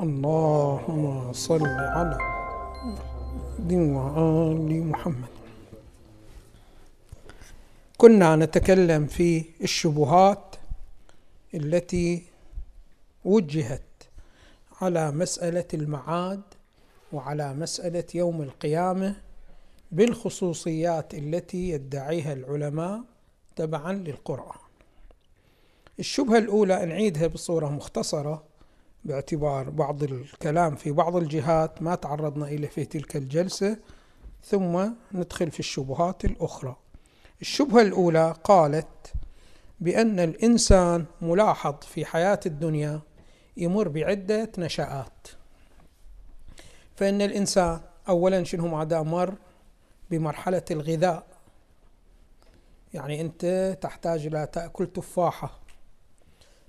اللهم صل على محمد وآل محمد. كنا نتكلم في الشبهات التي وجهت على مسألة المعاد وعلى مسألة يوم القيامة بالخصوصيات التي يدعيها العلماء تبعا للقرآن. الشبهة الأولى نعيدها بصورة مختصرة باعتبار بعض الكلام في بعض الجهات ما تعرضنا إليه في تلك الجلسة، ثم ندخل في الشبهات الأخرى. الشبهة الأولى قالت بأن الإنسان ملاحظ في حياة الدنيا يمر بعدة نشآت، فإن الإنسان أولا شنو معداه مر بمرحلة الغذاء، يعني أنت تحتاج إلى تأكل تفاحة،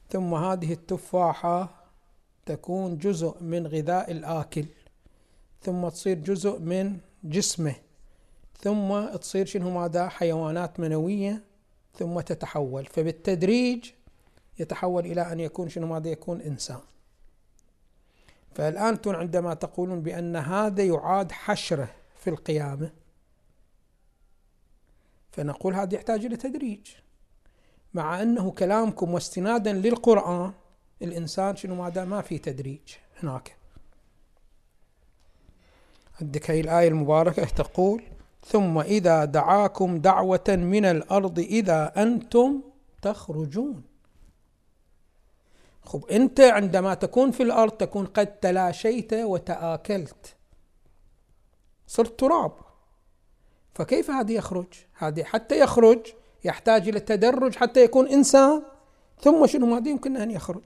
ثم هذه التفاحة تكون جزء من غذاء الآكل، ثم تصير جزء من جسمه، ثم تصير شنو معداه حيوانات منوية، ثم تتحول، فبالتدريج يتحول إلى أن يكون شنو ماذا يكون إنسان. فالآن أنتم عندما تقولون بأن هذا يعاد حشره في القيامة، فنقول هذا يحتاج إلى تدريج، مع أنه كلامكم واستنادا للقرآن الإنسان شنو ماذا ما في تدريج. هناك عندك هي الآية المباركة تقول ثم إذا دعاكم دعوة من الأرض إذا أنتم تخرجون. خب أنت عندما تكون في الأرض تكون قد تلاشيت وتآكلت، صرت تراب، فكيف هذا يخرج؟ هذا حتى يخرج يحتاج إلى تدرج حتى يكون إنسان، ثم شنو ماذا يمكن أن يخرج.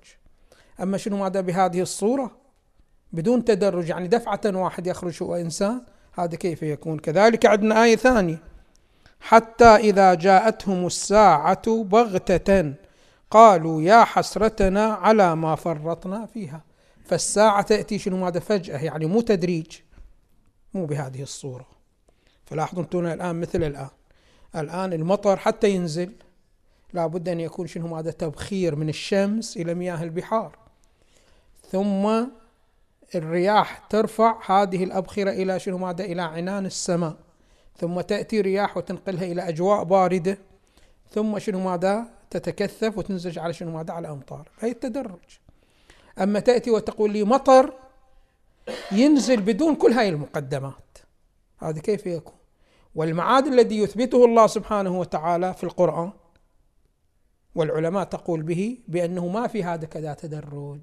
أما شنو ماذا بهذه الصورة بدون تدرج، يعني دفعة واحد يخرج هو إنسان، هذا كيف يكون؟ كذلك عندنا آية ثانية حتى إذا جاءتهم الساعة بغتة قالوا يا حسرتنا على ما فرطنا فيها. فالساعة تأتي شنو ماذا فجأة، يعني مو تدريج، مو بهذه الصورة. فلاحظوا انتم الآن مثل الآن المطر حتى ينزل لابد أن يكون شنو ماذا تبخير من الشمس إلى مياه البحار، ثم الرياح ترفع هذه الأبخرة إلى شنو ماذا إلى عنان السماء، ثم تأتي رياح وتنقلها إلى أجواء باردة، ثم شنو ماذا تتكثف وتنزج على شنو ماذا على أمطار، هي التدرج. أما تأتي وتقول لي مطر ينزل بدون كل هاي المقدمات، هذا كيف يكون؟ والمعاد الذي يثبته الله سبحانه وتعالى في القرآن والعلماء تقول به بأنه ما في هذا كذا تدرج،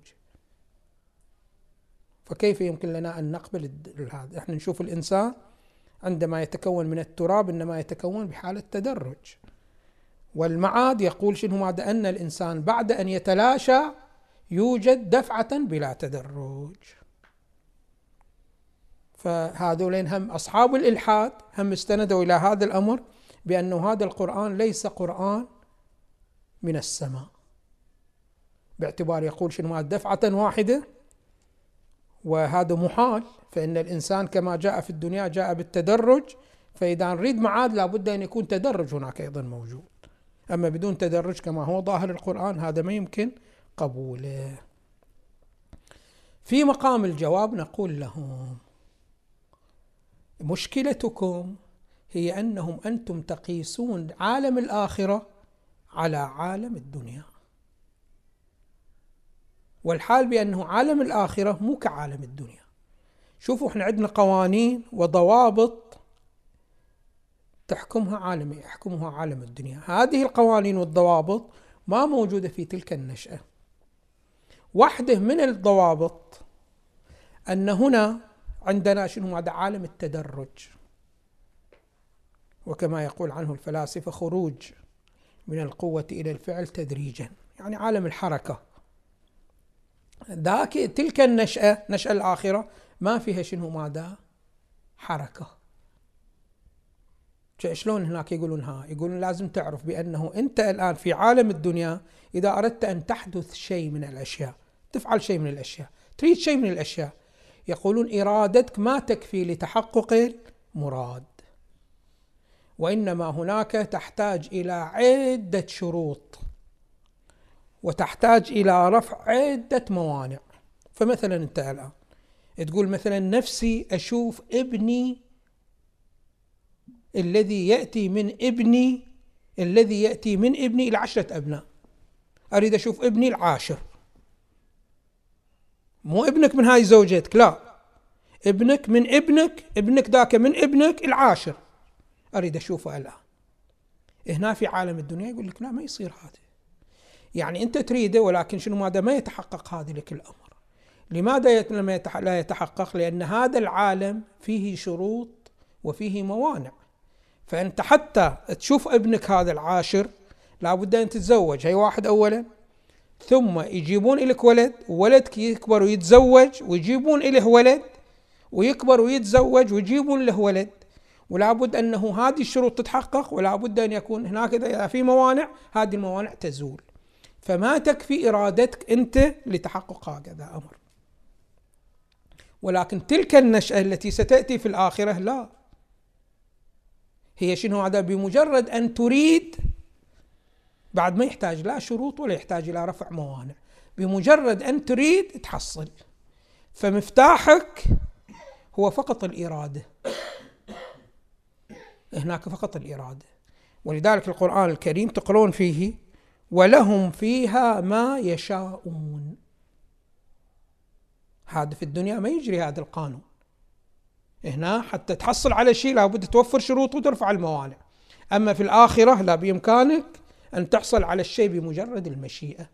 فكيف يمكن لنا أن نقبل هذا؟ احنا نشوف الإنسان عندما يتكون من التراب إنما يتكون بحالة تدرج، والمعاد يقول شنو ماذا أن الإنسان بعد أن يتلاشى يوجد دفعة بلا تدرج. فهذولين هم أصحاب الإلحاد هم استندوا إلى هذا الأمر بأنه هذا القرآن ليس قرآن من السماء، باعتبار يقول شنو ماذا دفعة واحدة، وهذا محال، فإن الإنسان كما جاء في الدنيا جاء بالتدرج، فإذا نريد معاد لابد أن يكون تدرج هناك أيضا موجود. أما بدون تدرج كما هو ظاهر القرآن هذا ما يمكن قبوله. في مقام الجواب نقول لهم مشكلتكم هي أنهم أنتم تقيسون عالم الآخرة على عالم الدنيا، والحال بأنه عالم الآخرة مو كعالم الدنيا. شوفوا احنا عندنا قوانين وضوابط يحكمها عالم الدنيا، هذه القوانين والضوابط ما موجودة في تلك النشأة. واحدة من الضوابط أن هنا عندنا شنو هذا عالم التدرج، وكما يقول عنه الفلاسفة خروج من القوة إلى الفعل تدريجا، يعني عالم الحركة. ذاك تلك النشأة نشأة الآخرة ما فيها شنو ماذا حركة. شلون هناك يقولون لازم تعرف بأنه أنت الآن في عالم الدنيا إذا أردت أن تحدث شيء من الأشياء، تفعل شيء من الأشياء، تريد شيء من الأشياء، يقولون إرادتك ما تكفي لتحقق المراد، وإنما هناك تحتاج إلى عدة شروط وتحتاج إلى رفع عدة موانع، فمثلا انت الان تقول مثلا نفسي اشوف ابني الذي ياتي من ابني الى 10 أبناء، اريد اشوف ابني العاشر. مو ابنك من هاي زوجتك، لا، ابنك من ابنك، ابنك ذاك من ابنك العاشر، اريد اشوفه الان. هنا في عالم الدنيا يقول لك لا، ما يصير هذا، يعني انت تريده ولكن شنو ماذا ما يتحقق هذا لك الامر. لماذا لا يتحقق؟ لان هذا العالم فيه شروط وفيه موانع. فانت حتى تشوف ابنك هذا العاشر لابد ان تتزوج، هي واحد اولا، ثم يجيبون لك ولد، ولدك يكبر ويتزوج، ويجيبون له ولد ويكبر ويتزوج ويجيبون له ولد، ولابد انه هذه الشروط تتحقق، ولابد ان يكون هناك اذا في موانع هذه الموانع تزول. فما تكفي ارادتك انت لتحقق هذا امر، ولكن تلك النشأة التي ستأتي في الآخرة لا، هي شنو هذا؟ بمجرد أن تريد، بعد ما يحتاج لا شروط ولا يحتاج إلى رفع موانع، بمجرد أن تريد تحصل. فمفتاحك هو فقط الإرادة، هناك فقط الإرادة. ولذلك القرآن الكريم تقرون فيه ولهم فيها ما يشاءون. هذا في الدنيا ما يجري هذا القانون، هنا حتى تحصل على شيء لابد توفر شروط وترفع الموانع. أما في الآخرة لا، بإمكانك أن تحصل على الشيء بمجرد المشيئة.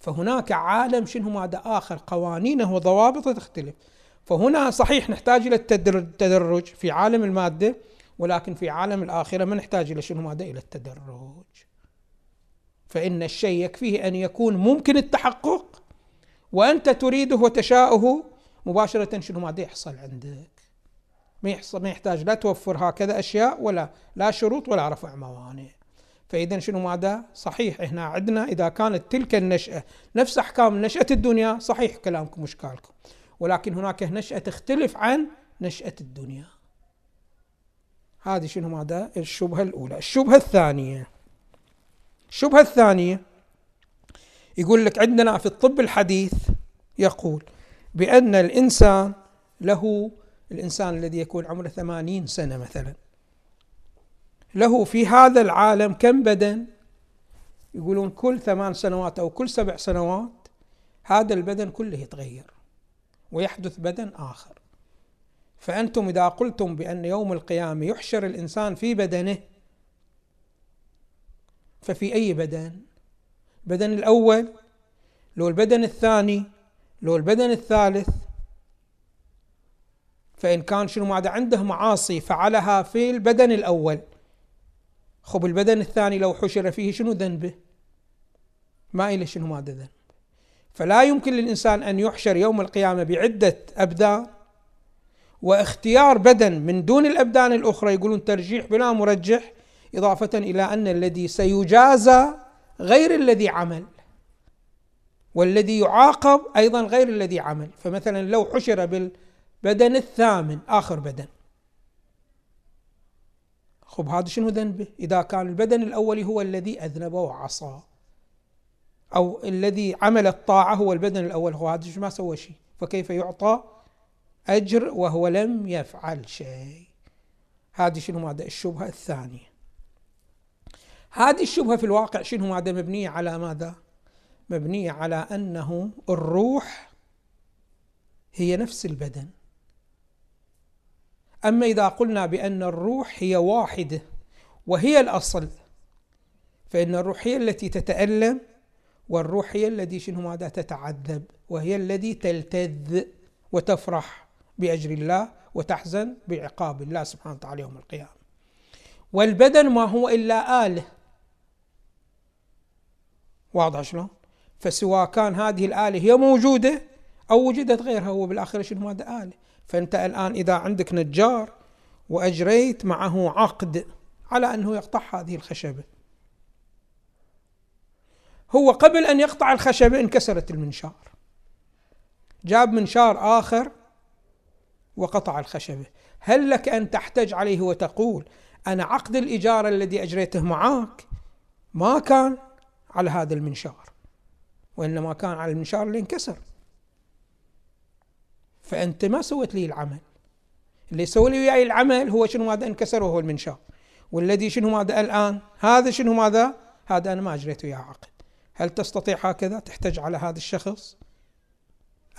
فهناك عالم شنو هذا آخر، قوانينه وضوابطه تختلف. فهنا صحيح نحتاج إلى التدرج في عالم المادة، ولكن في عالم الآخرة ما نحتاج إلى شنو هذا، إلى التدرج. فإن الشيء يكفيه أن يكون ممكن التحقق وأنت تريده وتشاؤه مباشرة، شنو ما دي يحصل عندك، ما يحتاج لا توفر هكذا أشياء ولا شروط ولا رفع موانع. فإذا شنو ما دا صحيح هنا عندنا إذا كانت تلك النشأة نفس أحكام نشأة الدنيا، صحيح كلامكم وإشكالكم، ولكن هناك نشأة تختلف عن نشأة الدنيا. هذه شنو ما دا الشبهة الأولى. الشبهة الثانية، يقول لك عندنا في الطب الحديث يقول بأن الإنسان له، الإنسان الذي يكون عمره 80 سنة مثلا، له في هذا العالم كم بدن؟ يقولون كل 8 سنوات أو كل 7 سنوات هذا البدن كله يتغير ويحدث بدن آخر. فأنتم إذا قلتم بأن يوم القيامة يحشر الإنسان في بدنه، ففي أي بدن؟ بدن الأول لو البدن الثاني لو البدن الثالث. فإن كان شنو ما عنده معاصي فعلها في البدن الأول، خب البدن الثاني لو حشر فيه شنو ذنبه؟ ما إلى شنو ما ذنب. فلا يمكن للإنسان أن يحشر يوم القيامة بعدة أبدان، واختيار بدن من دون الأبدان الأخرى يقولون ترجيح بلا مرجح، إضافة إلى أن الذي سيجازى غير الذي عمل، والذي يعاقب أيضا غير الذي عمل. فمثلا لو حشر بالبدن الثامن آخر بدن، خب هذا شنو ذنبه؟ إذا كان البدن الأول هو الذي أذنب وعصى، أو الذي عمل الطاعة هو البدن الأول، هو هذا ما سوى شيء، فكيف يعطى أجر وهو لم يفعل شيء؟ هذه شنو ماذا الشبهة الثانية. هذه الشبهة في الواقع شنو هذا مبنية على ماذا؟ مبنية على أنه الروح هي نفس البدن. أما إذا قلنا بأن الروح هي واحدة وهي الأصل، فإن الروح هي التي تتألم، والروح هي التي شنو هذا تتعذب، وهي التي تلتذ وتفرح بأجر الله وتحزن بعقاب الله سبحانه وتعالى يوم القيامة. والبدن ما هو إلا آلة، واضح شلون؟ فسواء كان هذه الآلة هي موجودة أو وجدت غيرها، هو بالآخرة شنو هذا آلة. فأنت الآن إذا عندك نجار وأجريت معه عقد على أنه يقطع هذه الخشبة، هو قبل أن يقطع الخشبة انكسرت المنشار، جاب منشار آخر وقطع الخشبة. هل لك أن تحتج عليه وتقول أنا عقد الإجارة الذي أجريته معاك ما كان على هذا المنشار، وإنما كان على المنشار اللي انكسر، فأنت ما سويت لي العمل. اللي سوى لي وياي العمل هو شنو ماذا؟ انكسر وهو المنشار. والذي شنو ماذا الآن؟ هذا شنو ماذا؟ هذا أنا ما أجريت وياه عقد. هل تستطيع هكذا؟ تحتج على هذا الشخص؟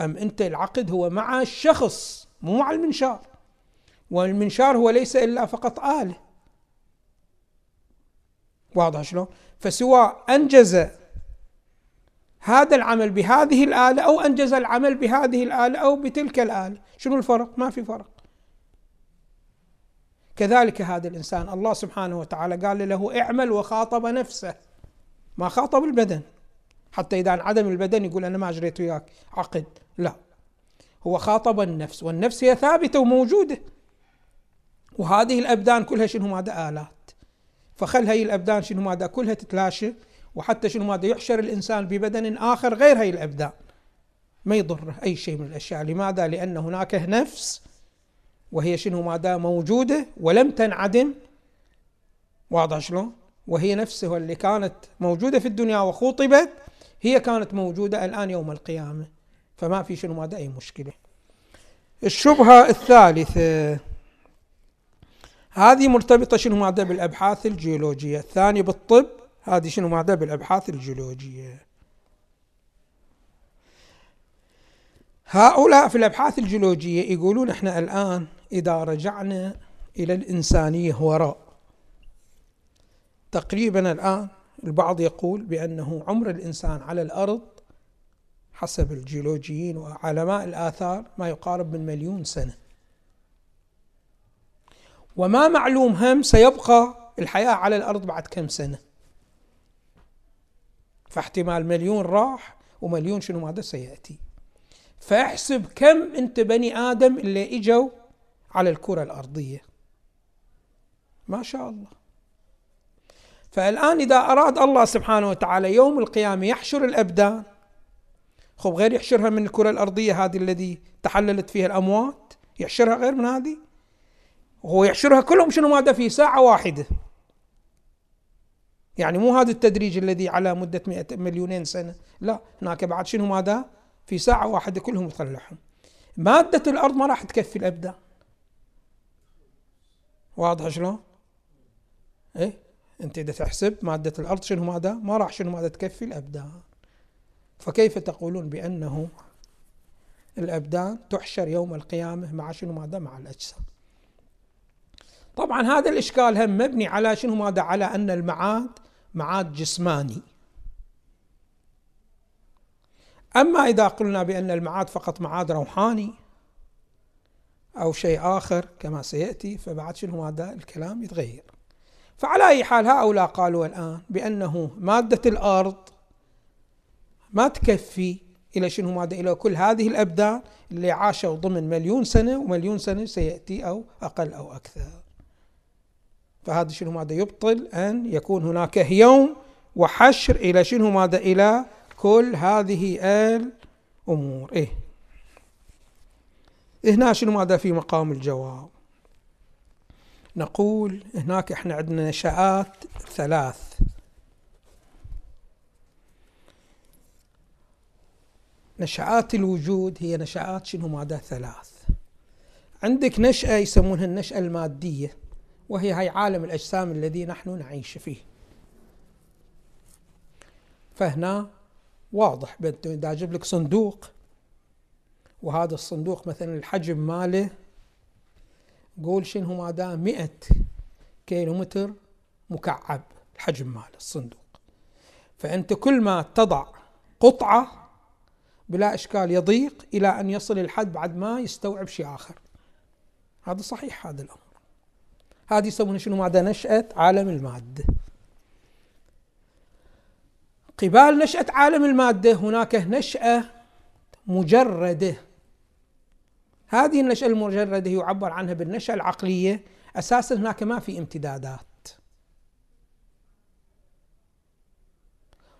أم أنت العقد هو مع الشخص مو مع المنشار، والمنشار هو ليس إلا فقط آلة. واضح شلون؟ فسواء أنجز هذا العمل بهذه الآلة أو أنجز العمل بهذه الآلة أو بتلك الآلة، شنو الفرق؟ ما في فرق. كذلك هذا الإنسان الله سبحانه وتعالى قال له اعمل، وخاطب نفسه، ما خاطب البدن، حتى إذا انعدم البدن يقول أنا ما أجريت وياك عقد، لا، هو خاطب النفس، والنفس هي ثابتة وموجودة، وهذه الأبدان كلها شنو ماذا؟ آلات. فخل هي الأبدان شنو ماذا؟ كلها تتلاشى، وحتى شنو ماذا؟ يحشر الإنسان ببدن آخر غير هي الأبدان، ما يضره أي شيء من الأشياء. لماذا؟ لأن هناك نفس وهي شنو ماذا؟ موجودة ولم تنعدم. واضح شلون؟ وهي نفسها اللي كانت موجودة في الدنيا وخوطبت، هي كانت موجودة الآن يوم القيامة، فما في شنو ماذا أي مشكلة. الشبهة الثالثة هذه مرتبطة شنو ماذا بالأبحاث الجيولوجية، الثاني بالطب، هذه شنو ماذا بالأبحاث الجيولوجية. هؤلاء في الأبحاث الجيولوجية يقولون احنا الآن إذا رجعنا إلى الإنسانية وراء تقريبا، الآن البعض يقول بأنه عمر الإنسان على الأرض حسب الجيولوجيين وعلماء الآثار ما يقارب من 1,000,000 سنة، وما معلوم هم سيبقى الحياة على الأرض بعد كم سنة، فاحتمال 1,000,000 راح و1,000,000 شنو ماذا سيأتي. فاحسب كم أنت بني آدم اللي إجوا على الكرة الأرضية، ما شاء الله. فالآن إذا أراد الله سبحانه وتعالى يوم القيامة يحشر الأبدان، خب غير يحشرها من الكرة الأرضية هذه التي تحللت فيها الأموات، يحشرها غير من هذه، هو يحشرها كلهم شنو ماذا في ساعة واحدة، يعني مو هذا التدريج الذي على مدة 200,000,000 سنة، لا، هناك بعد شنو ماذا في ساعة واحدة كلهم يطلعهم. مادة الأرض ما راح تكفي الأبدان. واضح شلون؟ إيه؟ أنت إذا تحسب مادة الأرض شنو ماذا؟ ما راح شنو ماذا تكفي الأبدان. فكيف تقولون بأنه الأبدان تحشر يوم القيامة مع شنو ماذا؟ مع الأجسام. طبعا هذا الإشكال هم مبني على شنو ماذا؟ على أن المعاد معاد جسماني. أما إذا قلنا بأن المعاد فقط معاد روحاني أو شيء آخر كما سيأتي، فبعد شنو ماذا؟ الكلام يتغير. فعلى أي حال هؤلاء قالوا الآن بأنه مادة الأرض ما تكفي إلى شنو ماذا؟ إلى كل هذه الأبدان اللي عاشوا ضمن 1,000,000 سنة، و1,000,000 سنة سيأتي أو أقل أو أكثر. فهذا شنو ماذا يبطل أن يكون هناك يوم وحشر إلى شنو ماذا؟ إلى كل هذه الأمور. إيه؟ هنا شنو ماذا في مقام الجواب؟ نقول هناك احنا عندنا نشآت 3، نشآت الوجود هي نشآت شنو ماذا 3. عندك نشأة يسمونها النشأة المادية، وهي هاي عالم الأجسام الذي نحن نعيش فيه. فهنا واضح بدي أجيب لك صندوق، وهذا الصندوق مثلا الحجم ماله قول شنو ماذا 100 كيلومتر مكعب، الحجم ماله الصندوق. فأنت كل ما تضع قطعة بلا إشكال يضيق إلى أن يصل الحد بعد ما يستوعب شيء آخر، هذا صحيح هذا الأمر. هذه يسمونها شنو ماذا نشأة عالم المادة. قبال نشأة عالم المادة هناك نشأة مجردة، هذه النشأة المجردة يعبر عنها بالنشأة العقلية، أساسا هناك ما في امتدادات،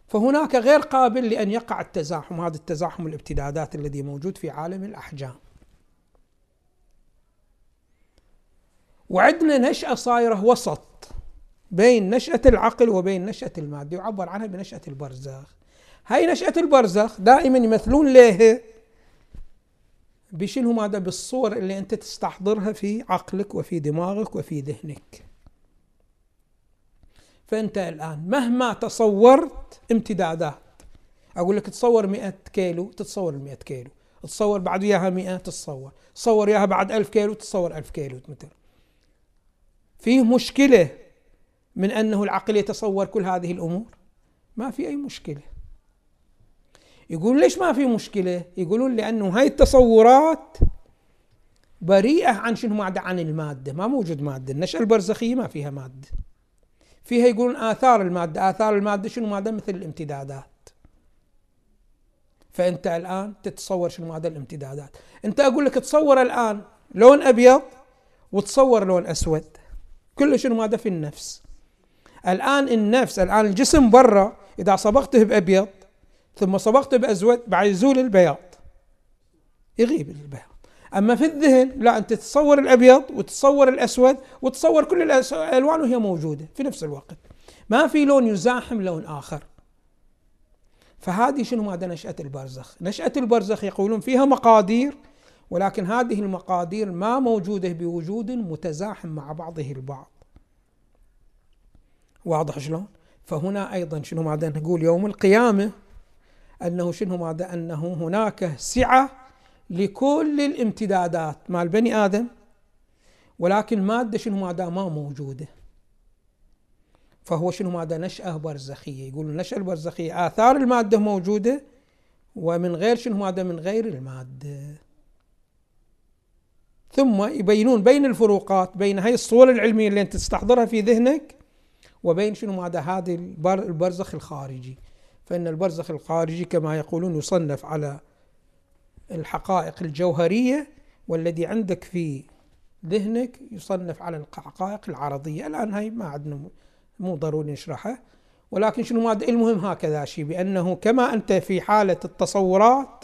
فهناك غير قابل لأن يقع التزاحم، هذا التزاحم الامتدادات الذي موجود في عالم الأحجام. وعندنا نشأة صايرة وسط بين نشأة العقل وبين نشأة المادة، يعبر عنها بنشأة البرزخ. هاي نشأة البرزخ دائما يمثلون لها بيشيلهم هذا بالصور اللي أنت تستحضرها في عقلك وفي دماغك وفي ذهنك. فأنت الآن مهما تصورت امتدادات، أقول لك تصور 100 كيلو، تتصور 100 كيلو، تصور بعد وياها 100، تصور وياها بعد 1000 كيلو، تتصور 1000 كيلو متر. فيه مشكلة من أنه العقل يتصور كل هذه الأمور؟ ما في أي مشكلة. يقول ليش ما في مشكلة؟ يقولون لأنه هاي التصورات بريئة عن شنو؟ ماذا؟ عن المادة. ما موجود مادة، النشأة البرزخية ما فيها مادة، فيها يقولون آثار المادة. آثار المادة شنو؟ ماذا؟ مثل الامتدادات. فأنت الآن تتصور شنو؟ هذا الامتدادات. أنت أقول لك تصور الآن لون أبيض وتصور لون أسود، كله شنو؟ هذا في النفس. الآن النفس، الآن الجسم برا، إذا صبغته بأبيض ثم صبغته بأسود بعد يزول البياض، يغيب البياض. أما في الذهن لا، أنت تتصور الأبيض وتصور الأسود وتصور كل الألوان وهي موجودة في نفس الوقت، ما في لون يزاحم لون آخر. فهذه شنو؟ هذا نشأة البرزخ. نشأة البرزخ يقولون فيها مقادير، ولكن هذه المقادير ما موجودة بوجود متزاحم مع بعضه البعض. واضح شلون؟ فهنا أيضا شنو؟ هذا نقول يوم القيامة أنه شنو؟ هذا أنه هناك سعة لكل الامتدادات مع البني آدم، ولكن مادة شنو؟ هذا ما موجودة. فهو شنو؟ هذا نشأة برزخية. يقولون النشأة البرزخية آثار المادة موجودة، ومن غير شنو؟ هذا من غير المادة. ثم يبينون بين الفروقات بين هاي الصور العلمية اللي انت تستحضرها في ذهنك وبين شنو؟ هذا البرزخ الخارجي. فإن البرزخ الخارجي كما يقولون يصنف على الحقائق الجوهرية، والذي عندك في ذهنك يصنف على الحقائق العرضية. الآن هاي ما عندنا، مو ضروري نشرحه، ولكن شنو؟ المهم هكذا شيء، بأنه كما أنت في حالة التصورات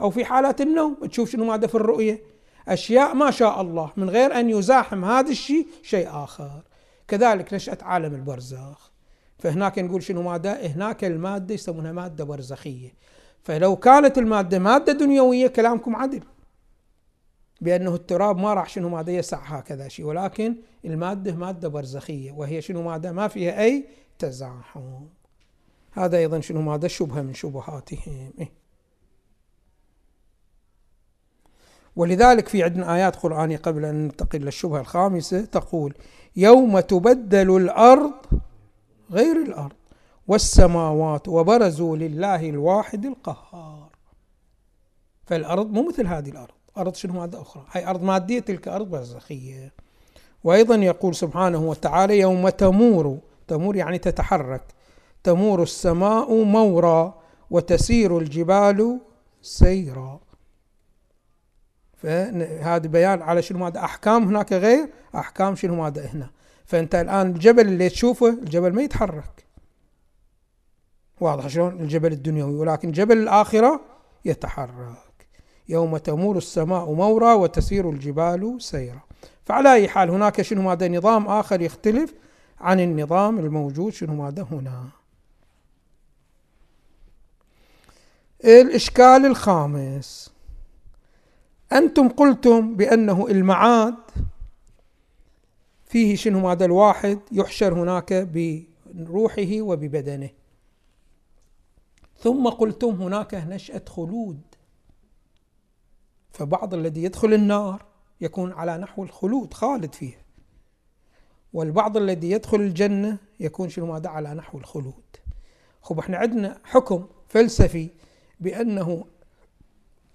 أو في حالة النوم تشوف شنو؟ ماذا في الرؤية أشياء ما شاء الله من غير أن يزاحم هذا الشيء شيء آخر. كذلك نشأة عالم البرزخ. فهناك نقول شنو؟ ماذا؟ هناك المادة يسمونها مادة برزخية. فلو كانت المادة مادة دنيوية كلامكم عدل، بأنه التراب ما راح شنو؟ مادة يسع هكذا شيء، ولكن المادة مادة برزخية، وهي شنو؟ مادة ما فيها أي تزاحم. هذا أيضا شنو؟ مادة شبهة من شبهاتهم. ولذلك في عندنا آيات قرآنية قبل أن ننتقل للشبهة الخامسة تقول: يوم تبدل الأرض غير الأرض والسماوات وبرزوا لله الواحد القهار. فالأرض مو مثل هذه الأرض، أرض شنو؟ مادة أخرى. هي أرض مادية، تلك أرض برزخية. وأيضا يقول سبحانه وتعالى: يوم تمور، تمور يعني تتحرك، تمور السماء مورا وتسير الجبال سيرا. فهذا بيان على شنو؟ مادة أحكام هناك غير أحكام شنو؟ مادة هنا. فأنت الآن الجبل اللي تشوفه الجبل ما يتحرك، واضح شلون؟ الجبل الدنيوي، ولكن جبل الآخرة يتحرك. يوم تمور السماء مورا وتسير الجبال سيرا. فعلى أي حال هناك شنو؟ ماذا؟ نظام آخر يختلف عن النظام الموجود شنو؟ ماذا هنا. الإشكال الخامس: أنتم قلتم بأنه المعاد فيه شنو؟ ماذا؟ الواحد يحشر هناك بروحه وببدنه، ثم قلتم هناك نشأة خلود، فبعض الذي يدخل النار يكون على نحو الخلود خالد فيها، والبعض الذي يدخل الجنة يكون شنو؟ ماذا؟ على نحو الخلود. خب احنا عندنا حكم فلسفي بأنه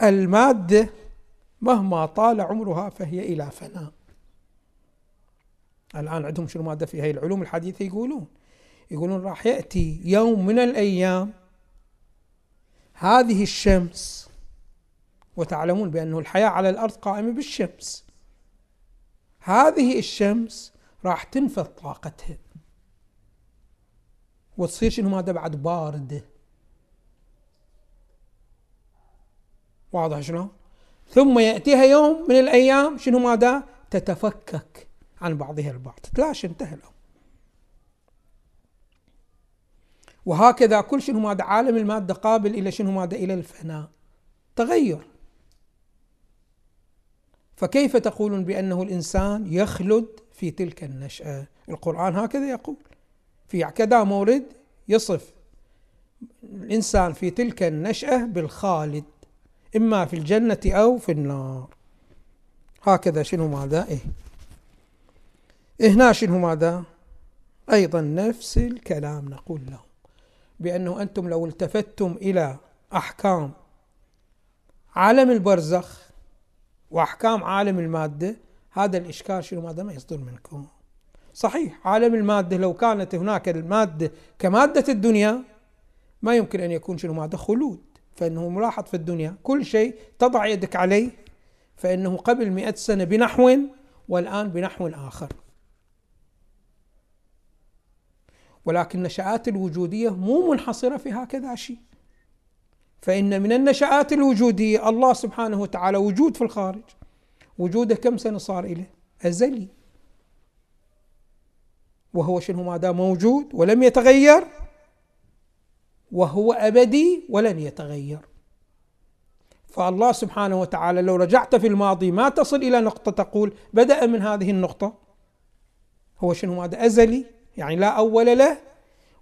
المادة مهما طال عمرها فهي إلى فناء. الآن عندهم شنو؟ ماذا؟ في هاي العلوم الحديثة يقولون راح يأتي يوم من الأيام هذه الشمس، وتعلمون بأنه الحياة على الأرض قائمة بالشمس، هذه الشمس راح تنفذ طاقتها وتصير شنو؟ مادة بعد باردة، واضح شلون؟ ثم يأتيها يوم من الأيام شنو؟ مادة تتفكك عن بعضها البعض، تتلاشى، انتهى الأمر. وهكذا كل شنو؟ مادة عالم المادة قابل إلى شنو؟ مادة إلى الفناء، تغير. فكيف تقولون بأنه الإنسان يخلد في تلك النشأة؟ القرآن هكذا يقول في كذا مورد، يصف الإنسان في تلك النشأة بالخالد، إما في الجنة أو في النار. هكذا شنو ماذا؟ هنا شنو ماذا؟ أيضا نفس الكلام نقول له بأنه أنتم لو التفتم إلى أحكام عالم البرزخ وأحكام عالم المادة هذا الإشكال شنو ماذا ما يصدر منكم. صحيح عالم المادة لو كانت هناك المادة كمادة الدنيا ما يمكن أن يكون شنو ماذا خلود، فإنه ملاحظ في الدنيا كل شيء تضع يدك عليه فإنه قبل 100 سنة بنحو والآن بنحو آخر. ولكن النشآت الوجودية مو منحصرة في هكذا شيء، فإن من النشآت الوجودية الله سبحانه وتعالى وجود في الخارج، وجوده كم سنة صار إليه؟ أزلي، وهو شنو ماذا موجود ولم يتغير، وهو أبدي ولن يتغير. فالله سبحانه وتعالى لو رجعت في الماضي ما تصل إلى نقطة تقول بدأ من هذه النقطة، هو شنو ماذا أزلي يعني لا أول له،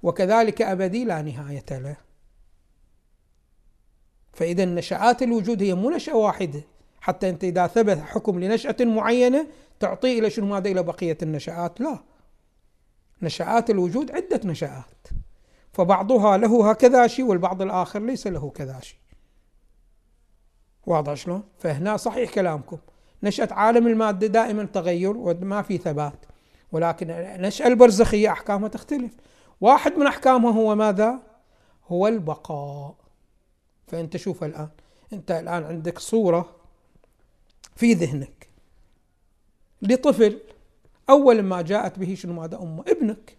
وكذلك أبدي لا نهاية له. فإذا النشآت الوجود هي مو نشأة واحدة، حتى أنت إذا ثبت حكم لنشأة معينة تعطيه إلى شنو ماذا إلى بقية النشآت، لا، نشآت الوجود عدة نشآت، فبعضها له هكذا شيء والبعض الآخر ليس له كذا شيء. واضح شلون؟ فهنا صحيح كلامكم، نشأة عالم المادة دائما تغير وما في ثبات، ولكن النشأة البرزخية أحكامها تختلف، واحد من أحكامها هو ماذا؟ هو البقاء. فأنت شوف الآن، أنت الآن عندك صورة في ذهنك لطفل أول ما جاءت به شنو ماذا أمه؟ ابنك،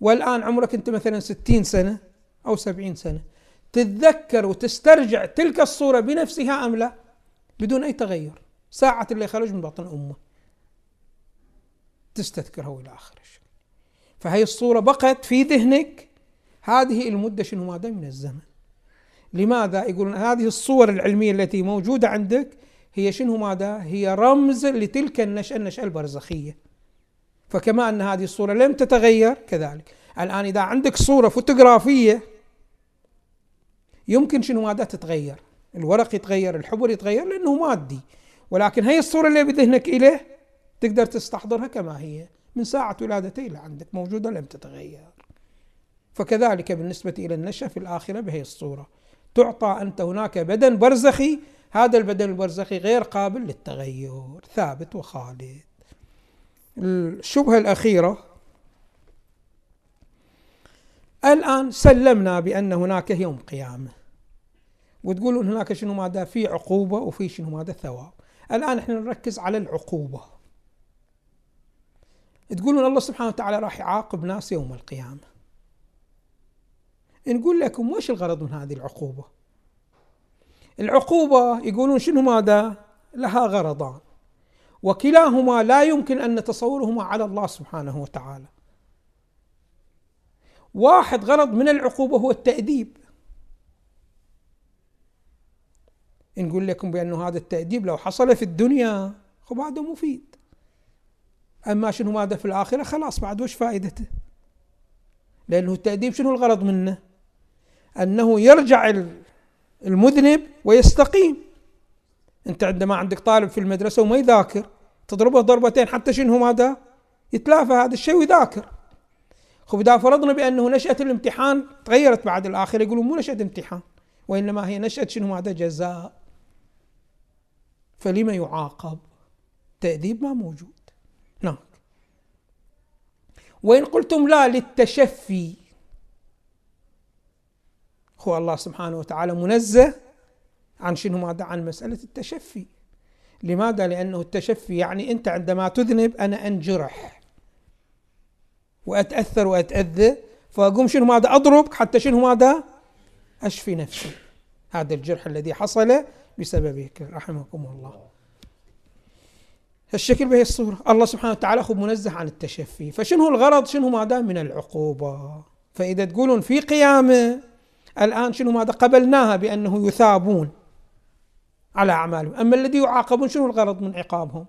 والآن عمرك أنت مثلا 60 سنة أو 70 سنة، تتذكر وتسترجع تلك الصورة بنفسها أم لا؟ بدون أي تغير، ساعة اللي خرج من بطن أمه تستذكره إلى آخر شيء. فهي الصورة بقت في ذهنك هذه المدة شنو ماذا من الزمن. لماذا؟ يقولون هذه الصور العلمية التي موجودة عندك هي شنو ماذا؟ هي رمز لتلك النشأة، النشأة البرزخية. فكما أن هذه الصورة لم تتغير كذلك الآن إذا عندك صورة فوتوغرافية يمكن شنو ماذا تتغير، الورق يتغير، الحبر يتغير لأنه مادي، ولكن هي الصورة اللي بذهنك إليه تقدر تستحضرها كما هي من ساعة ولادتي إلى عندك موجودة لم تتغير. فكذلك بالنسبة إلى النشأة في الآخرة بهي الصورة تعطى، أنت هناك بدن برزخي، هذا البدن البرزخي غير قابل للتغير، ثابت وخالد. الشبهة الأخيرة، الآن سلمنا بأن هناك يوم قيامة، وتقولون هناك شنو ماذا في عقوبة وفي شنو ماذا ثواب. الآن احنا نركز على العقوبة، تقولون الله سبحانه وتعالى راح يعاقب ناس يوم القيامة. نقول لكم وش الغرض من هذه العقوبة؟ العقوبة يقولون شنو ماذا لها غرضان، وكلاهما لا يمكن أن نتصورهما على الله سبحانه وتعالى. واحد غرض من العقوبة هو التأديب، نقول لكم بأنه هذا التأديب لو حصل في الدنيا خب هذا مفيد، أما شنو ماذا في الآخرة خلاص بعد وش فائدته، لأنه التأديب شنو الغرض منه؟ أنه يرجع المذنب ويستقيم. أنت عندما عندك طالب في المدرسة وما يذاكر تضربه ضربتين حتى شنو ماذا يتلافى هذا الشيء ويذاكر. خب إذا فرضنا بأنه نشأة الامتحان تغيرت بعد الآخرة يقولون مو نشأة امتحان وإنما هي نشأة شنو ماذا جزاء، فلما يعاقب؟ تأديب ما موجود. نعم. وإن قلتم لا للتشفي، هو الله سبحانه وتعالى منزه عن شنو ماذا عن مسألة التشفي. لماذا؟ لأنه التشفي يعني أنت عندما تذنب أنا أنجرح وأتأثر وأتأذى فأقوم شنو ماذا أضربك حتى شنو ماذا أشفي نفسي، هذا الجرح الذي حصل بسببك رحمكم الله. الشكل بهي الصورة، الله سبحانه وتعالى خب منزه عن التشفي. فشنو الغرض شنو ماذا من العقوبة؟ فإذا تقولون في قيامة، الآن شنو ماذا قبلناها بأنه يثابون، على أعمالهم. أما الذي يعاقبون شنو الغرض من عقابهم؟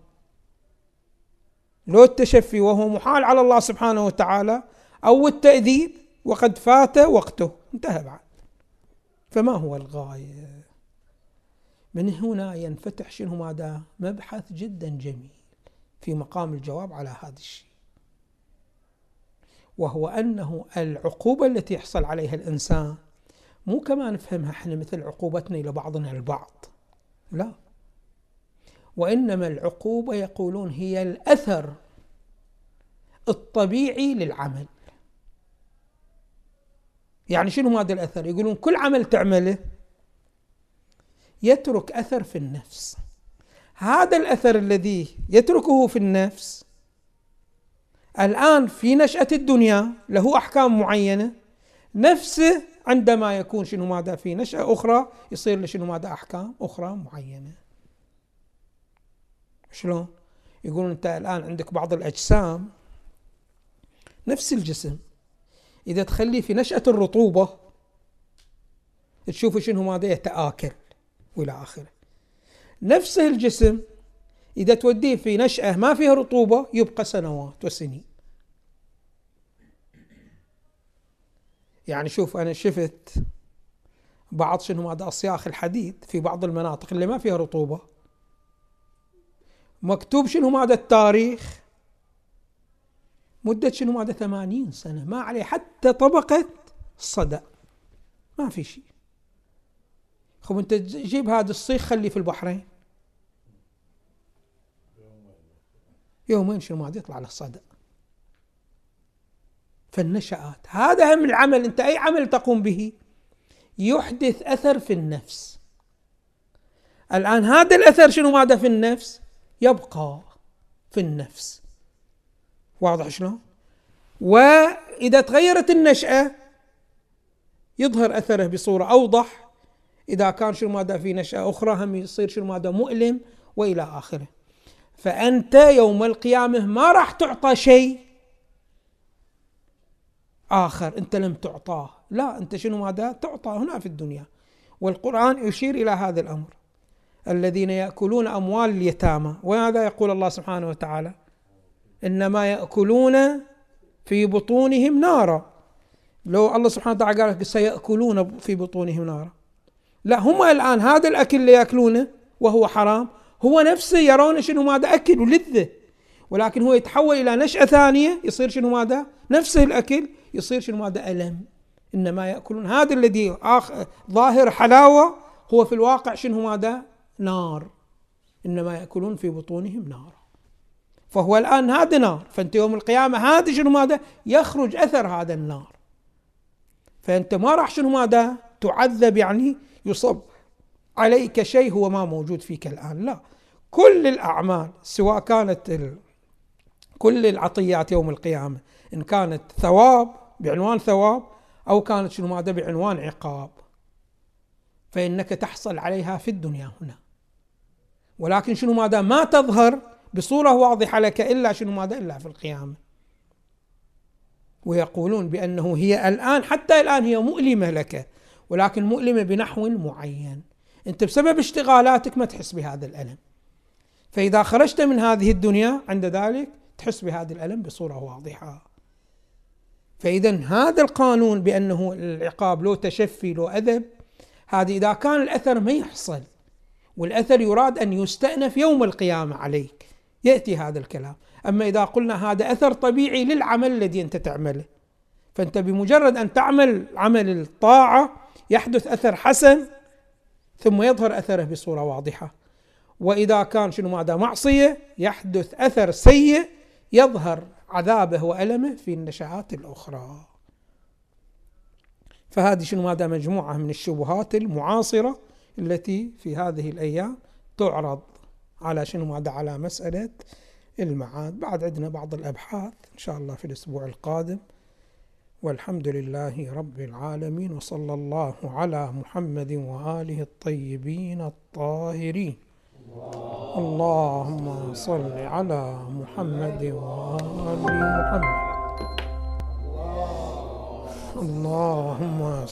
لو التشفي وهو محال على الله سبحانه وتعالى أو التأديب وقد فات وقته، انتهى بعد. فما هو الغاية؟ من هنا ينفتح شنو ماذا؟ مبحث جدا جميل في مقام الجواب على هذا الشيء، وهو أنه العقوبة التي يحصل عليها الإنسان مو كما نفهمها احنا مثل عقوبتنا إلى بعضنا البعض، لا، وإنما العقوبة يقولون هي الأثر الطبيعي للعمل. يعني شنو هذا الأثر؟ يقولون كل عمل تعمله يترك أثر في النفس، هذا الأثر الذي يتركه في النفس الآن في نشأة الدنيا له أحكام معينة، نفسه عندما يكون شنو ماذا في نشأة أخرى يصير له شنو ماذا أحكام أخرى معينة. شلون؟ يقولون أنت الآن عندك بعض الأجسام نفس الجسم إذا تخليه في نشأة الرطوبة تشوفوا شنو ماذا يتآكل وإلى آخره، نفس الجسم إذا توديه في نشأة ما فيها رطوبة يبقى سنوات وسنين. يعني شوف أنا شفت بعض شنو ماذا أصياخ الحديد في بعض المناطق اللي ما فيها رطوبة مكتوب شنو ماذا التاريخ مدة شنو ماذا 80 سنة ما عليه حتى طبقة صدأ، ما في شيء. خب أنت تجيب هذا الصيخ خليه في البحرين يومين شنو ماذا يطلع له صدأ. فالنشآت هذا هم العمل، أنت أي عمل تقوم به يحدث أثر في النفس، الآن هذا الأثر شنو ماذا في النفس يبقى في النفس، واضح شلون؟ وإذا تغيرت النشأة يظهر أثره بصورة أوضح، إذا كان شنو ماذا في نشأة أخرى هم يصير شنو ماذا مؤلم وإلى آخره. فأنت يوم القيامة ما راح تعطى شيء آخر أنت لم تعطاه، لا، أنت شنو ماذا تعطى هنا في الدنيا. والقرآن يشير إلى هذا الأمر، الذين يأكلون أموال اليتامى، وهذا يقول الله سبحانه وتعالى إنما يأكلون في بطونهم نارا. لو الله سبحانه وتعالى قال لك سيأكلون في بطونهم نارا، لا، هم الآن هذا الأكل اللي يأكلونه وهو حرام هو نفسه يرون شنو ماذا أكل ولذة، ولكن هو يتحول إلى نشأة ثانية يصير شنو ماذا نفسه الأكل يصير شنو ماذا ألم. إنما يأكلون هذا الذي ظاهر حلاوة هو في الواقع شنو ماذا نار، إنما يأكلون في بطونهم نار، فهو الآن هذا نار. فأنت يوم القيامة هذا شنو ماذا يخرج أثر هذا النار، فأنت ما راح شنو ماذا تعذب، يعني يصب عليك شيء هو ما موجود فيك الآن، لا، كل الأعمال سواء كانت كل العطيات يوم القيامة إن كانت ثواب بعنوان ثواب أو كانت شنو ماذا بعنوان عقاب فإنك تحصل عليها في الدنيا هنا، ولكن شنو ماذا ما تظهر بصورة واضحة لك إلا شنو ماذا إلا في القيامة. ويقولون بأنه هي الآن حتى الآن هي مؤلمة لك، ولكن مؤلمة بنحو معين، أنت بسبب اشتغالاتك ما تحس بهذا الألم، فإذا خرجت من هذه الدنيا عند ذلك تحس بهذا الألم بصورة واضحة. فإذا هذا القانون بأنه العقاب لو تشفي لو أدب، هذا إذا كان الأثر ما يحصل والأثر يراد أن يستأنف يوم القيامة عليك يأتي هذا الكلام. أما إذا قلنا هذا أثر طبيعي للعمل الذي أنت تعمله، فأنت بمجرد أن تعمل عمل الطاعة يحدث أثر حسن ثم يظهر أثره بصورة واضحة، وإذا كان شنو ماذا معصية يحدث أثر سيء يظهر عذابه وألمه في النشآت الأخرى. فهذه شنو ماذا مجموعة من الشبهات المعاصرة التي في هذه الأيام تعرض على شنو ماذا على مسألة المعاد. بعد عندنا بعض الأبحاث إن شاء الله في الأسبوع القادم، والحمد لله رب العالمين، وصلى الله على محمد وآله الطيبين الطاهرين. اللهم صل على محمد وآل محمد. اللهم